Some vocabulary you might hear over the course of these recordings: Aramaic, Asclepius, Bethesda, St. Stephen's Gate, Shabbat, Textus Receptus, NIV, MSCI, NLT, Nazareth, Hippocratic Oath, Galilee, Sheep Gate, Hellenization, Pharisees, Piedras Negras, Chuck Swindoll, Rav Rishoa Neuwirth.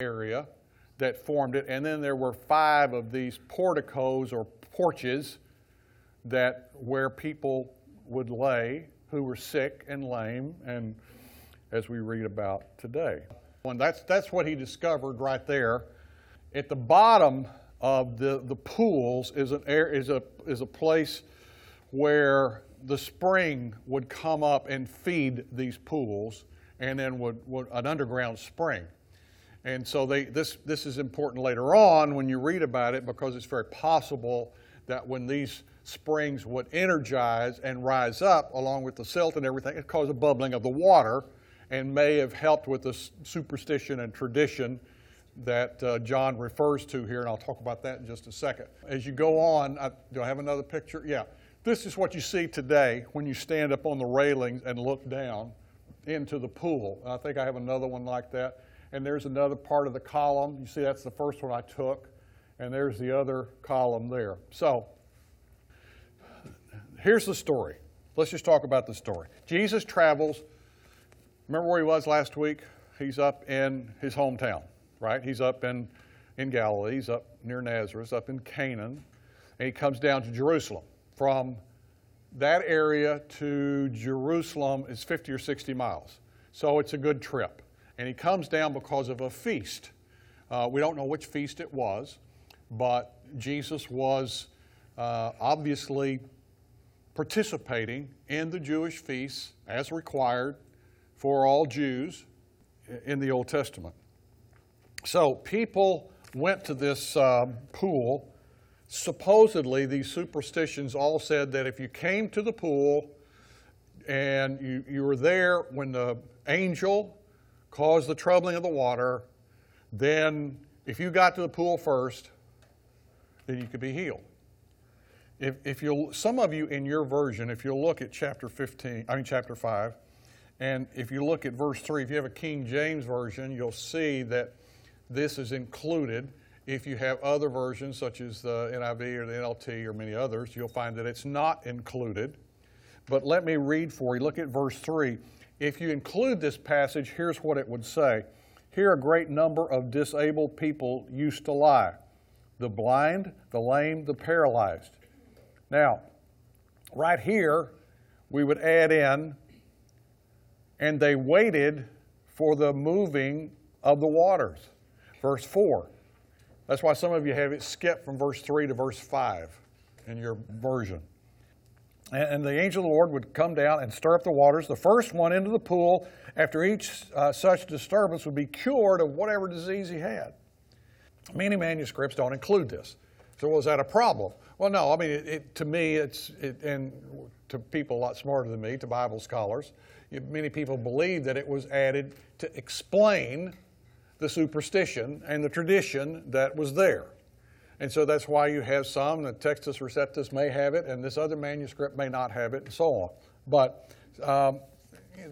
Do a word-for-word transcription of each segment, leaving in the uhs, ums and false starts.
area that formed it, and then there were five of these porticos or porches that where people would lay who were sick and lame, and as we read about today. And that's, that's what he discovered right there. At the bottom of the, the pools is an air, is a is a place where the spring would come up and feed these pools, and then would, would an underground spring. And so they this this is important later on when you read about it, because it's very possible that when these springs would energize and rise up along with the silt and everything, it caused a bubbling of the water and may have helped with the superstition and tradition that uh, John refers to here, and I'll talk about that in just a second. As you go on, I, do I have another picture? Yeah. This is what you see today when you stand up on the railings and look down into the pool. I think I have another one like that. And there's another part of the column. You see, that's the first one I took. And there's the other column there. So here's the story. Let's just talk about the story. Jesus travels. Remember where he was last week? He's up in his hometown, right? He's up in, in Galilee. He's up near Nazareth, up in Canaan. And he comes down to Jerusalem. From that area to Jerusalem is fifty or sixty miles. So it's a good trip. And he comes down because of a feast. Uh, we don't know which feast it was, but Jesus was uh, obviously participating in the Jewish feasts as required for all Jews in the Old Testament. So people went to this um, pool. Supposedly, these superstitions all said that if you came to the pool and you, you were there when the angel caused the troubling of the water, then if you got to the pool first, then you could be healed. If, if you, some of you in your version, if you'll look at chapter fifteen, I mean chapter five, and if you look at verse three, if you have a King James version, you'll see that this is included. If you have other versions, such as the N I V or the N L T or many others, you'll find that it's not included. But let me read for you. Look at verse three. If you include this passage, here's what it would say. Here a great number of disabled people used to lie, the blind, the lame, the paralyzed. Now, right here, we would add in, and they waited for the moving of the waters. Verse four. That's why some of you have it skipped from verse three to verse five in your version. And the angel of the Lord would come down and stir up the waters. The first one into the pool, after each uh, such disturbance, would be cured of whatever disease he had. Many manuscripts don't include this. So was that a problem? Well, no. I mean, it, it, to me, it's it, and to people a lot smarter than me, to Bible scholars, many people believe that it was added to explain the superstition and the tradition that was there. And so that's why you have some, the Textus Receptus may have it, and this other manuscript may not have it, and so on. But um,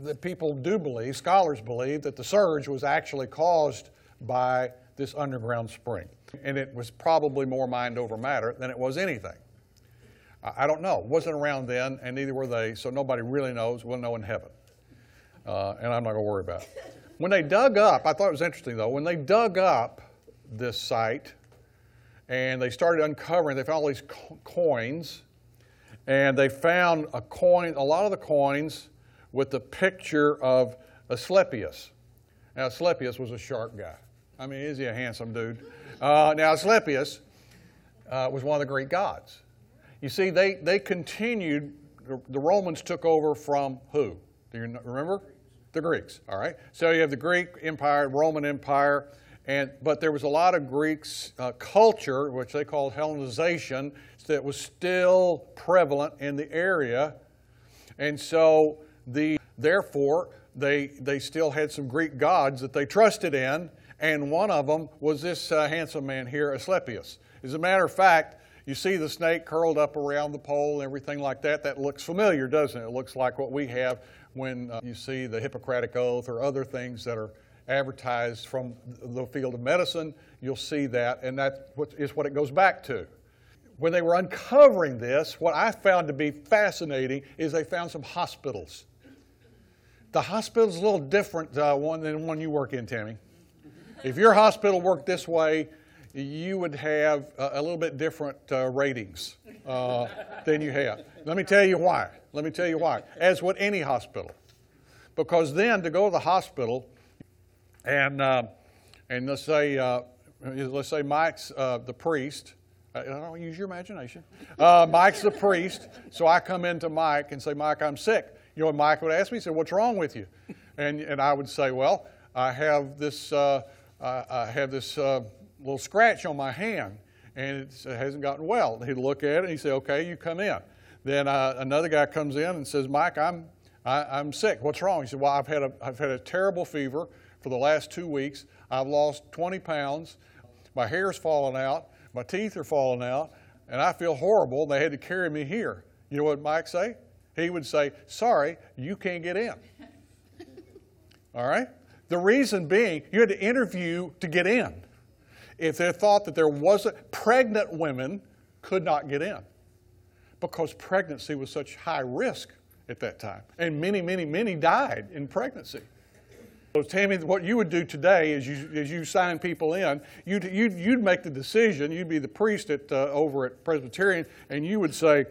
the people do believe, scholars believe, that the surge was actually caused by this underground spring. And it was probably more mind over matter than it was anything. I don't know. It wasn't around then, and neither were they, so nobody really knows. We'll know in heaven. Uh, and I'm not going to worry about it. When they dug up, I thought it was interesting though, when they dug up this site and they started uncovering, they found all these co coins, and they found a coin, a lot of the coins with the picture of Asclepius. Now Asclepius was a sharp guy. I mean, is he a handsome dude? Uh, now Asclepius uh, was one of the Greek gods. You see, they, they continued, the, the Romans took over from who? Do you remember? The Greeks, all right? So you have the Greek Empire, Roman Empire, and but there was a lot of Greek uh, culture, which they called Hellenization, that was still prevalent in the area. And so the therefore, they, they still had some Greek gods that they trusted in, and one of them was this uh, handsome man here, Asclepius. As a matter of fact, you see the snake curled up around the pole and everything like that. That looks familiar, doesn't it? It looks like what we have when uh, you see the Hippocratic Oath or other things that are advertised from the field of medicine, you'll see that, and that is what it goes back to. When they were uncovering this, what I found to be fascinating is they found some hospitals. The hospital's a little different uh, one than one you work in, Tammy. If your hospital worked this way, you would have a little bit different uh, ratings uh, than you have. Let me tell you why. Let me tell you why. As would any hospital. Because then to go to the hospital and uh, and let's say uh, let's say Mike's uh, the priest. I don't use your imagination. Uh, Mike's the priest, so I come in to Mike and say, Mike, I'm sick. You know what Mike would ask me? He said, what's wrong with you? And and I would say, well, I have this uh, I have this uh, little scratch on my hand, and it's, it hasn't gotten well. He'd look at it and he'd say, okay, you come in. Then uh, another guy comes in and says, Mike, I'm I, I'm sick. What's wrong? He said, well, I've had a I've had a terrible fever for the last two weeks. I've lost twenty pounds. My hair's falling out. My teeth are falling out, and I feel horrible. They had to carry me here. You know what Mike say? He would say, sorry, you can't get in. All right? The reason being, you had to interview to get in. If they thought that there wasn't, pregnant women could not get in because pregnancy was such high risk at that time. And many, many, many died in pregnancy. So Tammy, what you would do today is you, is you sign people in, you'd, you'd, you'd make the decision, you'd be the priest at, uh, over at Presbyterian, and you would say,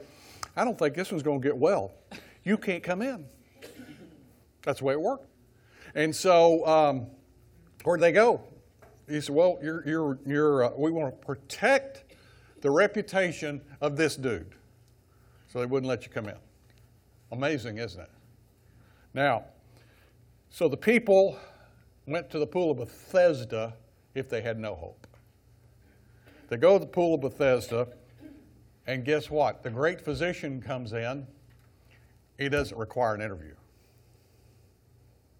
I don't think this one's going to get well. You can't come in. That's the way it worked. And so um, where'd they go? He said, well, you're, you're, you're, uh, we want to protect the reputation of this dude. So they wouldn't let you come in. Amazing, isn't it? Now, so the people went to the pool of Bethesda if they had no hope. They go to the pool of Bethesda, and guess what? The great physician comes in. He doesn't require an interview.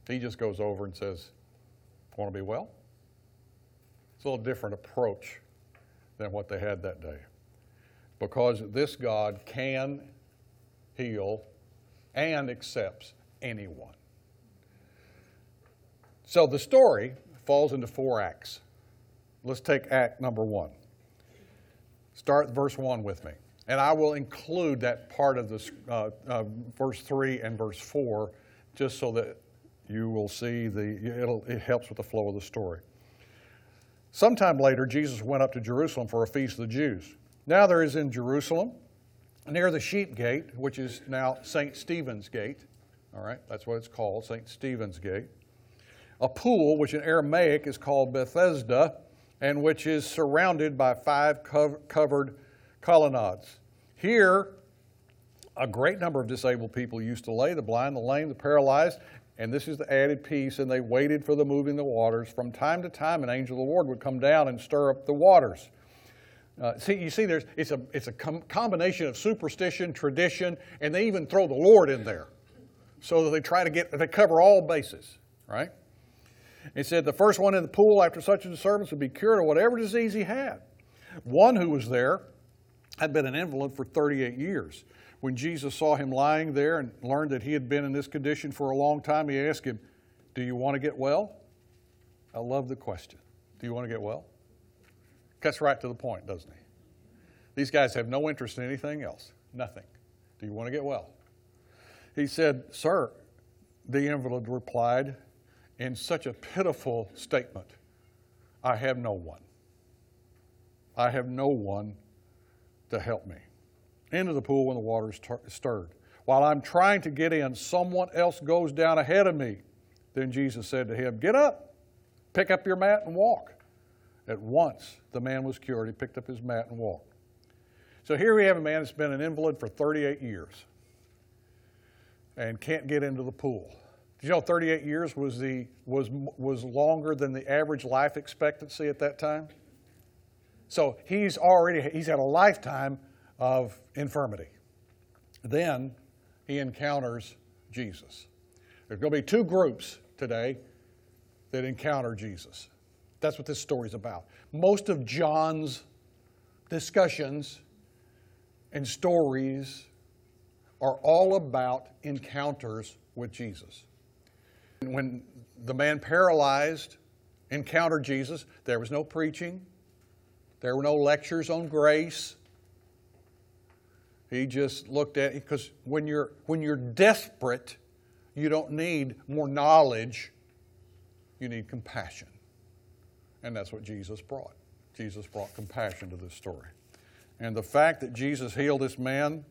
He just goes over and says, want to be well? It's a little different approach than what they had that day. Because this God can heal and accepts anyone. So the story falls into four acts. Let's take act number one. Start verse one with me. And I will include that part of this, uh, uh, verse three and verse four, just so that you will see the, it'll, it helps with the flow of the story. Sometime later, Jesus went up to Jerusalem for a feast of the Jews. Now there is in Jerusalem, near the Sheep Gate, which is now Saint Stephen's Gate. All right, that's what it's called, Saint Stephen's Gate. A pool, which in Aramaic is called Bethesda, and which is surrounded by five covered colonnades. Here, a great number of disabled people used to lay, the blind, the lame, the paralyzed, and this is the added piece, and they waited for the moving of the waters. From time to time, an angel of the Lord would come down and stir up the waters. Uh, see, you see, there's it's a, it's a com- combination of superstition, tradition, and they even throw the Lord in there. So that they try to get, they cover all bases, right? It said the first one in the pool after such a service would be cured of whatever disease he had. One who was there had been an invalid for thirty-eight years. When Jesus saw him lying there and learned that he had been in this condition for a long time, he asked him, do you want to get well? I love the question. Do you want to get well? Cuts right to the point, doesn't he? These guys have no interest in anything else. Nothing. Do you want to get well? He said, sir, the invalid replied, in such a pitiful statement, I have no one. I have no one to help me. Into the pool when the water is ter- stirred. While I'm trying to get in, someone else goes down ahead of me. Then Jesus said to him, get up, pick up your mat and walk. At once the man was cured. He picked up his mat and walked. So here we have a man that's been an invalid for thirty-eight years and can't get into the pool. Did you know thirty-eight years was the was was longer than the average life expectancy at that time? So he's already he's had a lifetime of infirmity. Then he encounters Jesus. There's going to be two groups today that encounter Jesus. That's what this story's about. Most of John's discussions and stories are all about encounters with Jesus. When the man paralyzed encountered Jesus, there was no preaching. There were no lectures on grace. He just looked at it, because when you're, when you're desperate, you don't need more knowledge. You need compassion. And that's what Jesus brought. Jesus brought compassion to this story. And the fact that Jesus healed this man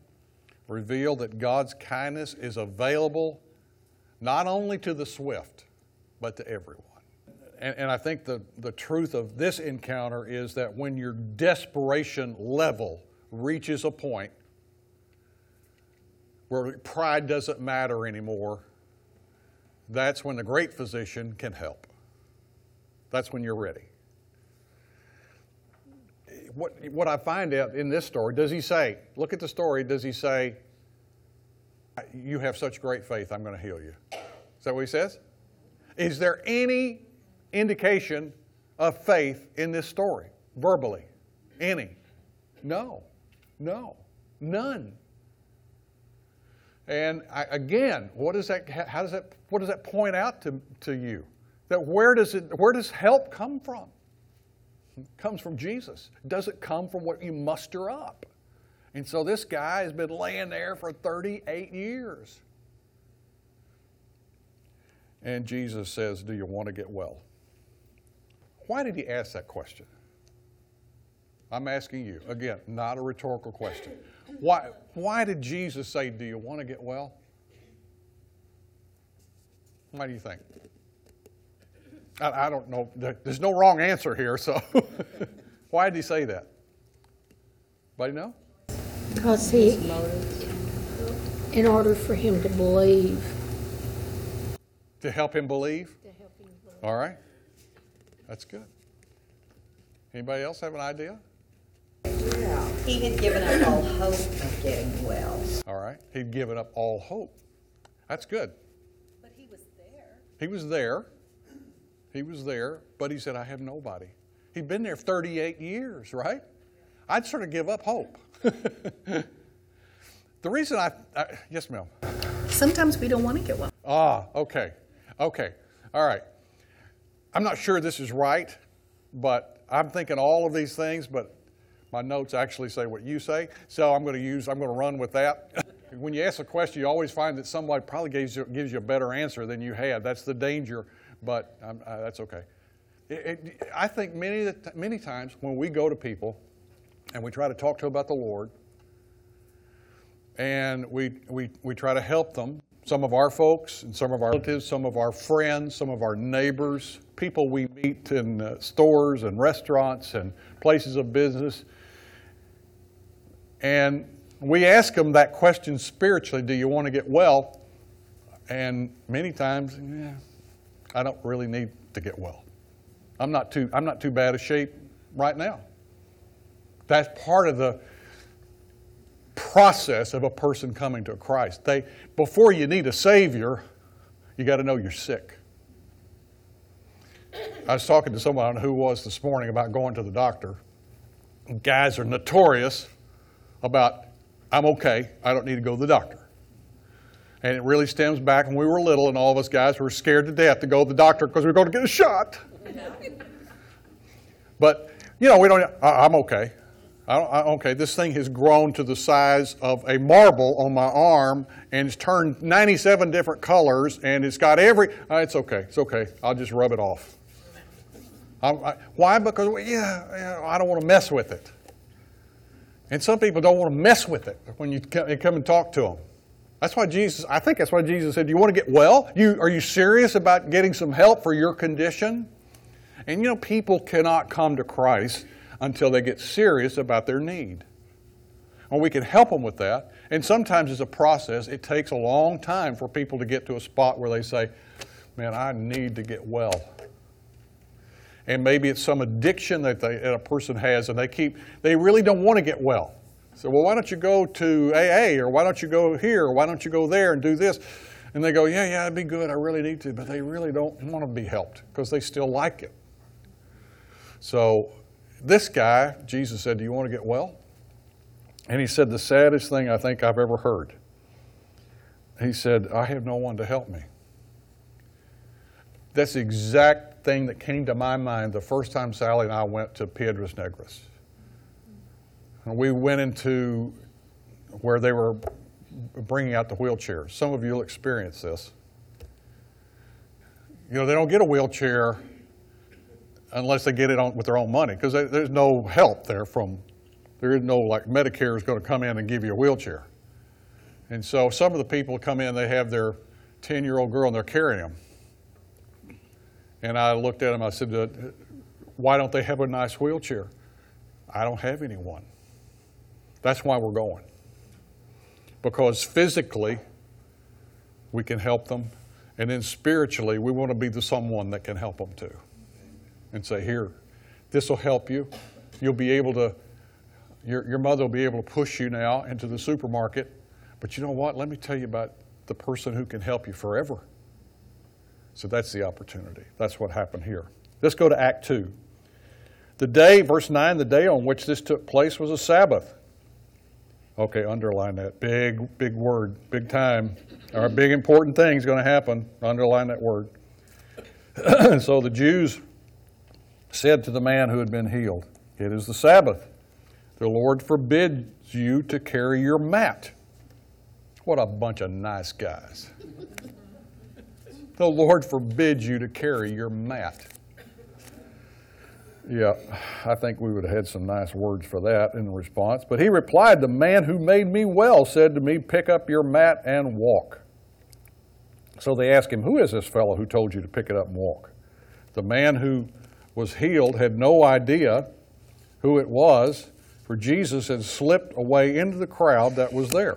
revealed that God's kindness is available not only to the swift, but to everyone. And, and I think the, the truth of this encounter is that when your desperation level reaches a point where pride doesn't matter anymore, that's when the great physician can help. That's when you're ready. What, what I find out in this story, does he say, look at the story, does he say, you have such great faith, I'm going to heal you? Is that what he says? Is there any indication of faith in this story, verbally? Any? No. No. None. And I, again, what does that, how does that, what does that point out to, to you? That where does it, where does help come from? It comes from Jesus. It doesn't come from what you muster up. And so this guy has been laying there for thirty-eight years. And Jesus says, do you want to get well? Why did he ask that question? I'm asking you. Again, not a rhetorical question. Why, why did Jesus say, do you want to get well? Why do you think? I, I don't know. There, there's no wrong answer here, so. Why did he say that? Anybody know? Because he, in order for him to believe. To help him believe? To help him believe. All right. That's good. Anybody else have an idea? Yeah. He had given up all hope of getting well. All right. He'd given up all hope. That's good. But he was there. He was there. He was there, but he said, I have nobody. He'd been there thirty-eight years, right? I'd sort of give up hope. The reason I, I, yes, ma'am? Sometimes we don't want to get well. Ah, okay. Okay. All right. I'm not sure this is right, but I'm thinking all of these things, but my notes actually say what you say, so I'm going to use, I'm going to run with that. When you ask a question, you always find that somebody probably gives you, gives you a better answer than you had. That's the danger. But um, uh, that's okay. It, it, I think many many times when we go to people and we try to talk to them about the Lord and we, we, we try to help them, some of our folks and some of our relatives, some of our friends, some of our neighbors, people we meet in uh, stores and restaurants and places of business. And we ask them that question spiritually, do you want to get well? And many times, yeah. I don't really need to get well. I'm not too, I'm not too bad a shape right now. That's part of the process of a person coming to Christ. They, before you need a Savior, you got to know you're sick. I was talking to someone, I don't know who it was this morning, about going to the doctor. Guys are notorious about, I'm okay, I don't need to go to the doctor. And it really stems back when we were little, and all of us guys were scared to death to go to the doctor because we were going to get a shot. But, you know, we don't, I, I'm okay. I don't, I, okay, this thing has grown to the size of a marble on my arm, and it's turned ninety-seven different colors, and it's got every, uh, it's okay, it's okay. I'll just rub it off. I'm, I, why? Because, well, yeah, I don't want to mess with it. And some people don't want to mess with it when you come and talk to them. That's why Jesus, I think that's why Jesus said, do you want to get well? You, are you serious about getting some help for your condition? And you know, people cannot come to Christ until they get serious about their need. And we can help them with that. And sometimes it's a process. It takes a long time for people to get to a spot where they say, man, I need to get well. And maybe it's some addiction that, they, that a person has and they keep, they really don't want to get well. So, well, why don't you go to A A, or why don't you go here, or why don't you go there and do this? And they go, yeah, yeah, it'd be good. I really need to. But they really don't want to be helped because they still like it. So this guy, Jesus said, do you want to get well? And he said the saddest thing I think I've ever heard. He said, I have no one to help me. That's the exact thing that came to my mind the first time Sally and I went to Piedras Negras. And we went into where they were bringing out the wheelchairs. Some of you will experience this. You know, they don't get a wheelchair unless they get it on with their own money, because there's no help there from, there is no, like, Medicare is going to come in and give you a wheelchair. And so some of the people come in, they have their ten-year-old girl and they're carrying them. And I looked at them, I said, why don't they have a nice wheelchair? I don't have anyone. That's why we're going. Because physically, we can help them. And then spiritually, we want to be the someone that can help them too. And say, here, this will help you. You'll be able to, your, your mother will be able to push you now into the supermarket. But you know what? Let me tell you about the person who can help you forever. So that's the opportunity. That's what happened here. Let's go to Act two. The day, verse nine, the day on which this took place was a Sabbath. Okay, underline that. Big, big word, big time. Our big important thing is going to happen. Underline that word. So the Jews said to the man who had been healed, it is the Sabbath. The Lord forbids you to carry your mat. What a bunch of nice guys. The Lord forbids you to carry your mat. Yeah, I think we would have had some nice words for that in response. But he replied, the man who made me well said to me, pick up your mat and walk. So they asked him, who is this fellow who told you to pick it up and walk? The man who was healed had no idea who it was, for Jesus had slipped away into the crowd that was there.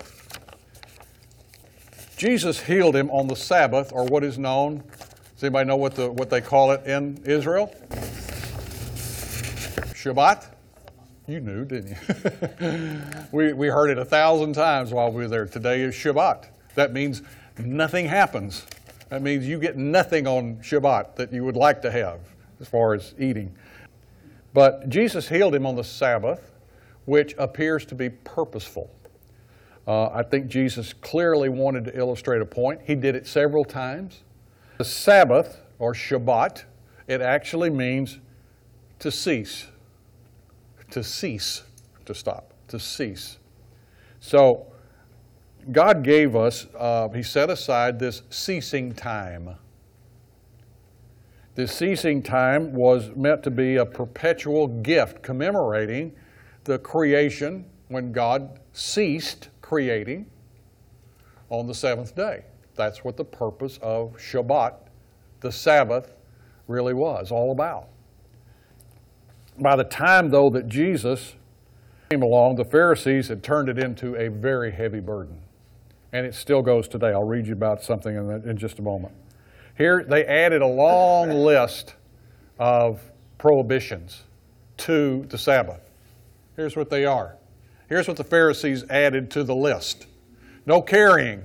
Jesus healed him on the Sabbath, or what is known. Does anybody know what the what they call it in Israel? Shabbat? You knew, didn't you? we, we heard it a thousand times while we were there. Today is Shabbat. That means nothing happens. That means you get nothing on Shabbat that you would like to have as far as eating. But Jesus healed him on the Sabbath, which appears to be purposeful. Uh, I think Jesus clearly wanted to illustrate a point. He did it several times. The Sabbath, or Shabbat, it actually means to cease, to cease, to stop, to cease. So God gave us, uh, he set aside this ceasing time. This ceasing time was meant to be a perpetual gift commemorating the creation when God ceased creating on the seventh day. That's what the purpose of Shabbat, the Sabbath, really was all about. By the time, though, that Jesus came along, the Pharisees had turned it into a very heavy burden. And it still goes today. I'll read you about something in, the, in just a moment. Here, they added a long list of prohibitions to the Sabbath. Here's what they are. Here's what the Pharisees added to the list. No carrying,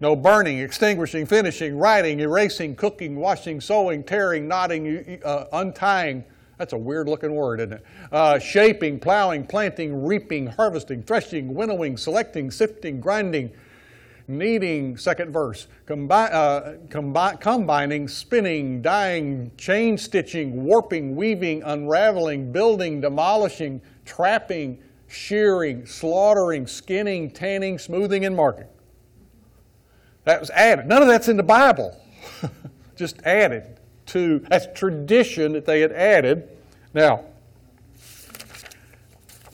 no burning, extinguishing, finishing, writing, erasing, cooking, washing, sewing, tearing, knotting, uh, untying. That's a weird-looking word, isn't it? Uh, shaping, plowing, planting, reaping, harvesting, threshing, winnowing, selecting, sifting, grinding, kneading, second verse, combi- uh, combi- combining, spinning, dyeing, chain stitching, warping, weaving, unraveling, building, demolishing, trapping, shearing, slaughtering, skinning, tanning, smoothing, and marking. That was added. None of that's in the Bible. Just added to, that's tradition that they had added. Now,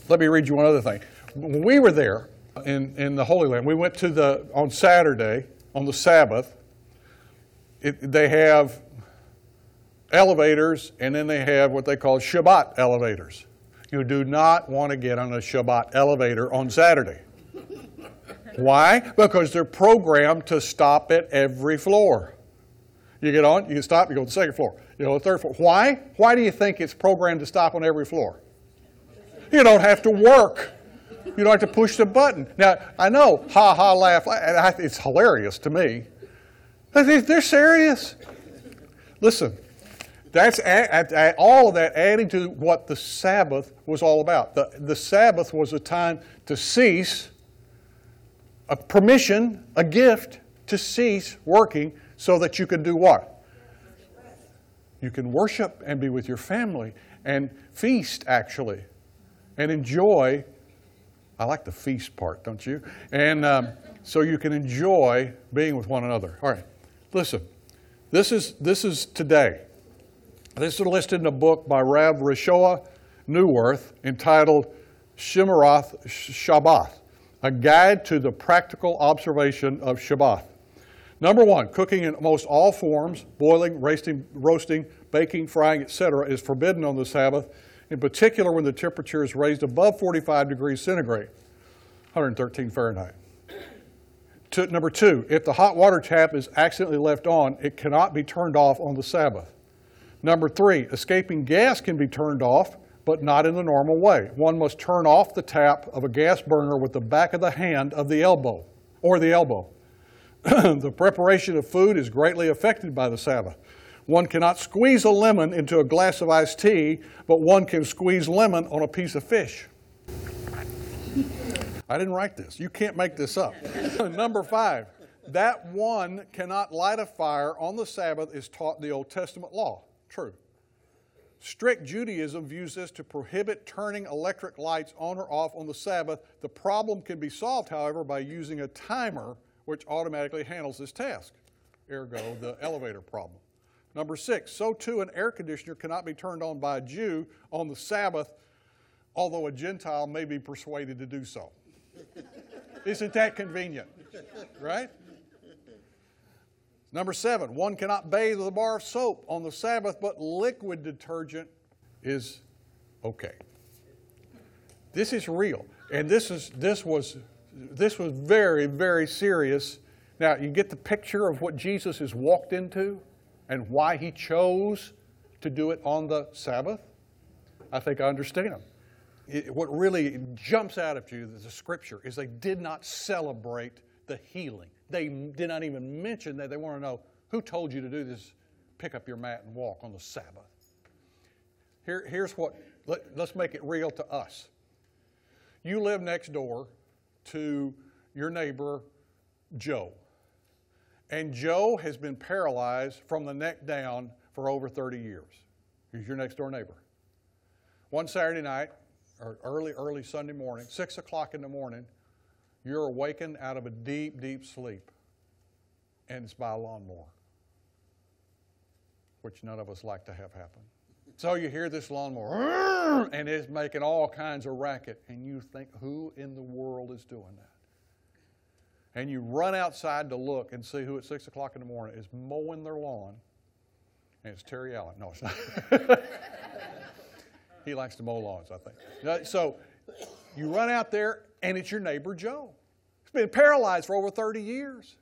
let me read you one other thing. When we were there in, in the Holy Land, we went to the, on Saturday, on the Sabbath, it, they have elevators, and then they have what they call Shabbat elevators. You do not want to get on a Shabbat elevator on Saturday. Why? Because they're programmed to stop at every floor. You get on, you stop, you go to the second floor, you go to the third floor. Why? Why do you think it's programmed to stop on every floor? You don't have to work. You don't have to push the button. Now, I know, ha ha, laugh, laugh. It's hilarious to me. They're serious. Listen. That's all of that adding to what the Sabbath was all about. The, the Sabbath was a time to cease, a permission, a gift to cease working so that you can do what? You can worship and be with your family and feast, actually, and enjoy. I like the feast part, don't you? And um, so you can enjoy being with one another. All right, listen, this is this is today. This is listed in a book by Rav Rishoa Neuwirth entitled Shimaroth Shabbat, a guide to the practical observation of Shabbat. Number one, cooking in almost all forms, boiling, roasting, roasting baking, frying, et cetera, is forbidden on the Sabbath, in particular when the temperature is raised above forty-five degrees centigrade, one hundred thirteen Fahrenheit. To, number two, if the hot water tap is accidentally left on, it cannot be turned off on the Sabbath. Number three, escaping gas can be turned off, but not in the normal way. One must turn off the tap of a gas burner with the back of the hand of the elbow, or the elbow. The preparation of food is greatly affected by the Sabbath. One cannot squeeze a lemon into a glass of iced tea, but one can squeeze lemon on a piece of fish. I didn't write this. You can't make this up. Number five, that one cannot light a fire on the Sabbath is taught in the Old Testament law. True. Strict Judaism views this to prohibit turning electric lights on or off on the Sabbath. The problem can be solved, however, by using a timer which automatically handles this task, ergo the elevator problem. Number six, so too an air conditioner cannot be turned on by a Jew on the Sabbath, although a Gentile may be persuaded to do so. Isn't that convenient, right? Number seven, one cannot bathe with a bar of soap on the Sabbath, but liquid detergent is okay. This is real, and this is this was this was very, very serious. Now, you get the picture of what Jesus has walked into and why he chose to do it on the Sabbath? I think I understand him. It, what really jumps out at you, the scripture, is they did not celebrate the healing. They did not even mention that. They want to know, who told you to do this? Pick up your mat and walk on the Sabbath. Here, here's what, let, let's make it real to us. You live next door to your neighbor, Joe. And Joe has been paralyzed from the neck down for over thirty years. He's your next door neighbor. One Saturday night, or early, early Sunday morning, six o'clock in the morning, you're awakened out of a deep, deep sleep, and it's by a lawnmower, which none of us like to have happen. So you hear this lawnmower, and it's making all kinds of racket, and you think, who in the world is doing that? And you run outside to look and see who at six o'clock in the morning is mowing their lawn, and it's Terry Allen. No, it's not. He likes to mow lawns, I think. So you run out there, and it's your neighbor, Joe. He's been paralyzed for over thirty years.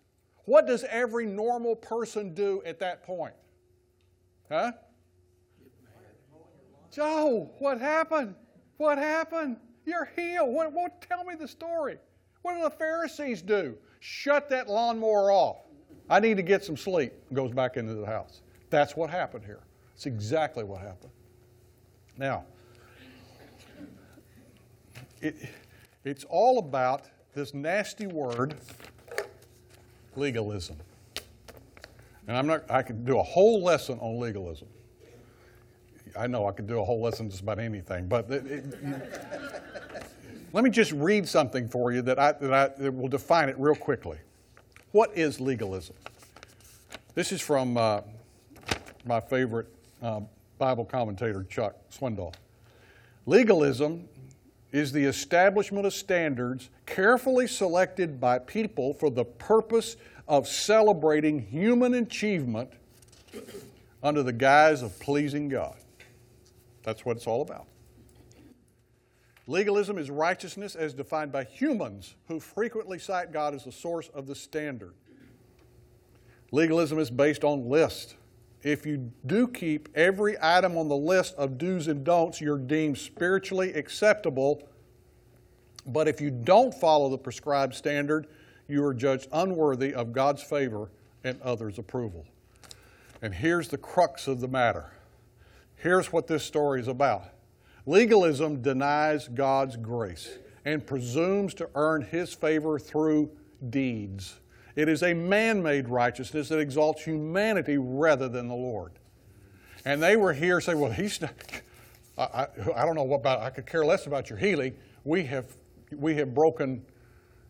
What does every normal person do at that point? Huh? Joe, what happened? What happened? You're healed. What, what, tell me the story. What do the Pharisees do? Shut that lawnmower off. I need to get some sleep. Goes back into the house. That's what happened here. That's exactly what happened. Now, it, it's all about this nasty word, legalism. And I'm not, I could do a whole lesson on legalism. I know I could do a whole lesson just about anything, but it, it, let me just read something for you that I, that I that will define it real quickly. What is legalism? This is from uh, my favorite uh, Bible commentator, Chuck Swindoll. Legalism is the establishment of standards carefully selected by people for the purpose of celebrating human achievement under the guise of pleasing God. That's what it's all about. Legalism is righteousness as defined by humans who frequently cite God as the source of the standard. Legalism is based on lists. If you do keep every item on the list of do's and don'ts, you're deemed spiritually acceptable. But if you don't follow the prescribed standard, you are judged unworthy of God's favor and others' approval. And here's the crux of the matter. Here's what this story is about. Legalism denies God's grace and presumes to earn His favor through deeds. It is a man-made righteousness that exalts humanity rather than the Lord. And they were here saying, well, he's not, I, I, I don't know what about, I could care less about your healing. We have, we have broken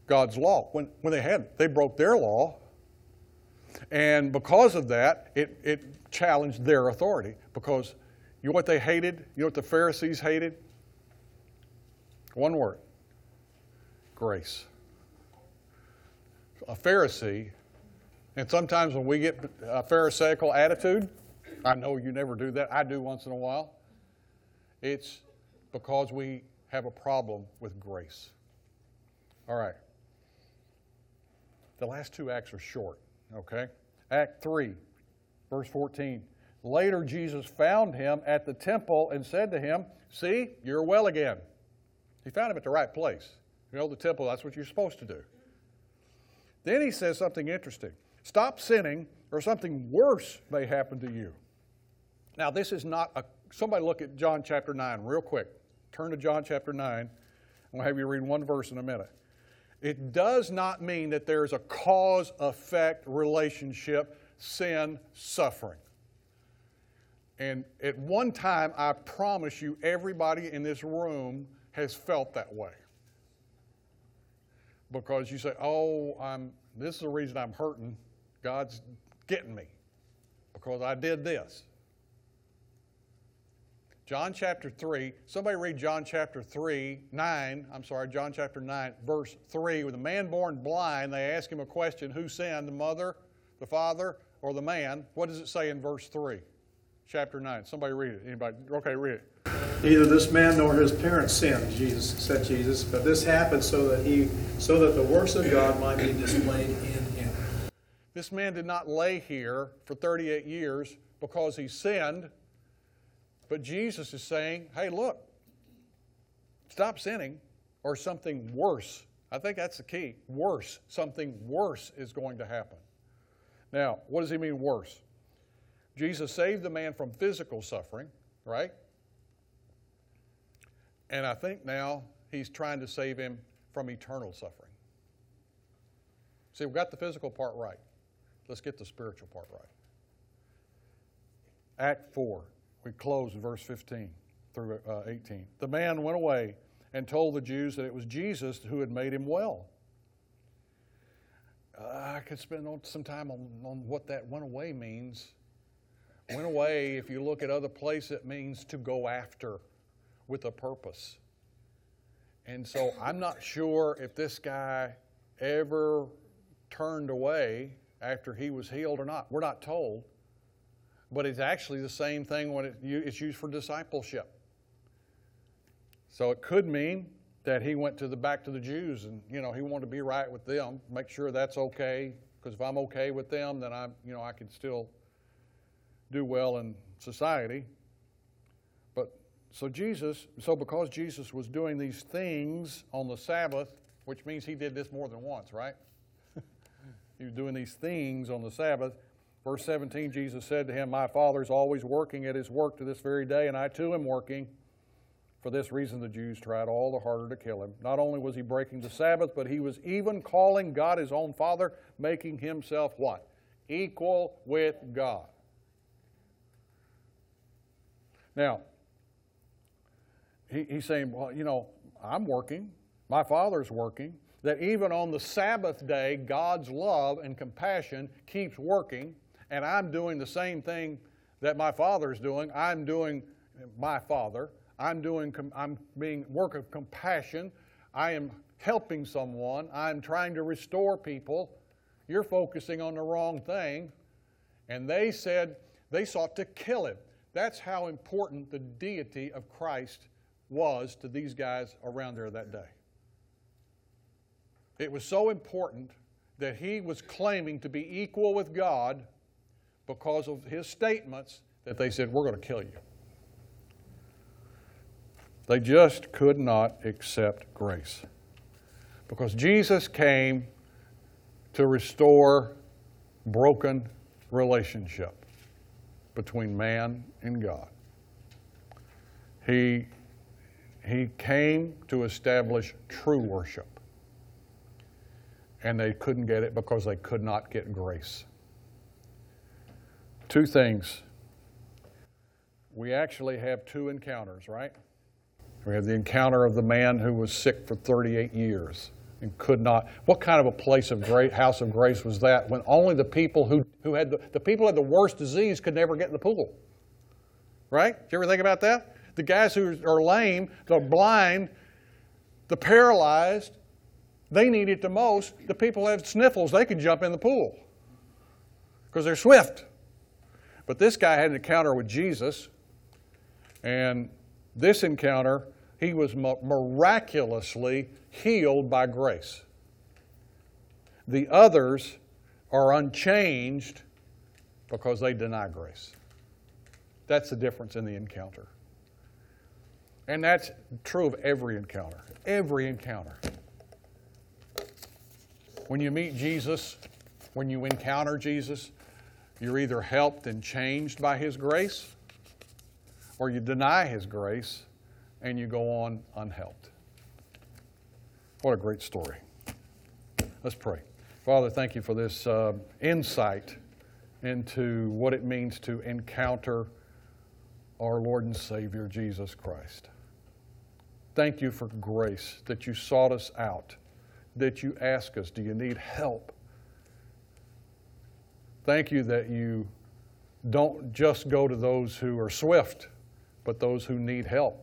God's law. When, when they hadn't, they broke their law. And because of that, it, it challenged their authority, because you know what they hated? You know what the Pharisees hated? One word. Grace. A Pharisee, and sometimes when we get a pharisaical attitude, I know you never do that. I do once in a while. It's because we have a problem with grace. All right. The last two acts are short, okay? Act three, verse fourteen. Later, Jesus found him at the temple and said to him, "See, you're well again." He found him at the right place. You know, the temple, that's what you're supposed to do. Then he says something interesting. Stop sinning, or something worse may happen to you. Now, this is not a... Somebody look at John chapter nine real quick. Turn to John chapter nine, and we'll have you read one verse in a minute. It does not mean that there's a cause-effect relationship, sin, suffering. And at one time, I promise you, everybody in this room has felt that way. Because you say, oh, I'm, this is the reason I'm hurting. God's getting me because I did this. John chapter three, somebody read John chapter three, nine, I'm sorry, John chapter nine, verse three. With a man born blind, they ask him a question, who sinned, the mother, the father, or the man? What does it say in verse three, chapter nine? Somebody read it. Anybody? Okay, read it. Neither this man nor his parents sinned, Jesus said Jesus, but this happened so that he, so that the works of God might be displayed in him. This man did not lay here for thirty-eight years because he sinned. But Jesus is saying, hey, look, stop sinning or something worse. I think that's the key. Worse. Something worse is going to happen. Now, what does he mean worse? Jesus saved the man from physical suffering, right? And I think now he's trying to save him from eternal suffering. See, we've got the physical part right. Let's get the spiritual part right. Act four. We close in verse fifteen through eighteen. The man went away and told the Jews that it was Jesus who had made him well. Uh, I could spend some time on, on what that went away means. Went away, if you look at other places, it means to go after with a purpose. And so I'm not sure if this guy ever turned away after he was healed or not. We're not told. But it's actually the same thing when it, it's used for discipleship. So it could mean that he went to the back to the Jews and, you know, he wanted to be right with them, make sure that's okay, because if I'm okay with them, then I, you know, I can still do well in society. But so Jesus, so because Jesus was doing these things on the Sabbath, which means he did this more than once, right? He was doing these things on the Sabbath. Verse seventeen, Jesus said to him, "My Father is always working at his work to this very day, and I too am working." For this reason, the Jews tried all the harder to kill him. Not only was he breaking the Sabbath, but he was even calling God his own Father, making himself what? Equal with God. Now, he, he's saying, well, you know, I'm working. My Father's working. That even on the Sabbath day, God's love and compassion keeps working. And I'm doing the same thing that my Father's doing. I'm doing my Father. I'm doing. I'm being work of compassion. I am helping someone. I'm trying to restore people. You're focusing on the wrong thing. And they said they sought to kill him. That's how important the deity of Christ was to these guys around there that day. It was so important that he was claiming to be equal with God. Because of his statements that they said, we're going to kill you. They just could not accept grace. Because Jesus came to restore broken relationship between man and God. He, he came to establish true worship. And they couldn't get it because they could not get grace. Two things. We actually have two encounters, right? We have the encounter of the man who was sick for thirty-eight years. and could not. What kind of a place of great house of grace was that when only the people who, who had the, the people who had the worst disease could never get in the pool? Right? Did you ever think about that? The guys who are lame, the blind, the paralyzed, they need it the most. The people who have sniffles, they can jump in the pool because they're swift. But this guy had an encounter with Jesus, and this encounter, he was miraculously healed by grace. The others are unchanged because they deny grace. That's the difference in the encounter. And that's true of every encounter. Every encounter. When you meet Jesus, when you encounter Jesus, you're either helped and changed by His grace, or you deny His grace and you go on unhelped. What a great story. Let's pray. Father, thank you for this uh, insight into what it means to encounter our Lord and Savior, Jesus Christ. Thank you for grace, that you sought us out, that you asked us, do you need help? Thank you that you don't just go to those who are swift, but those who need help.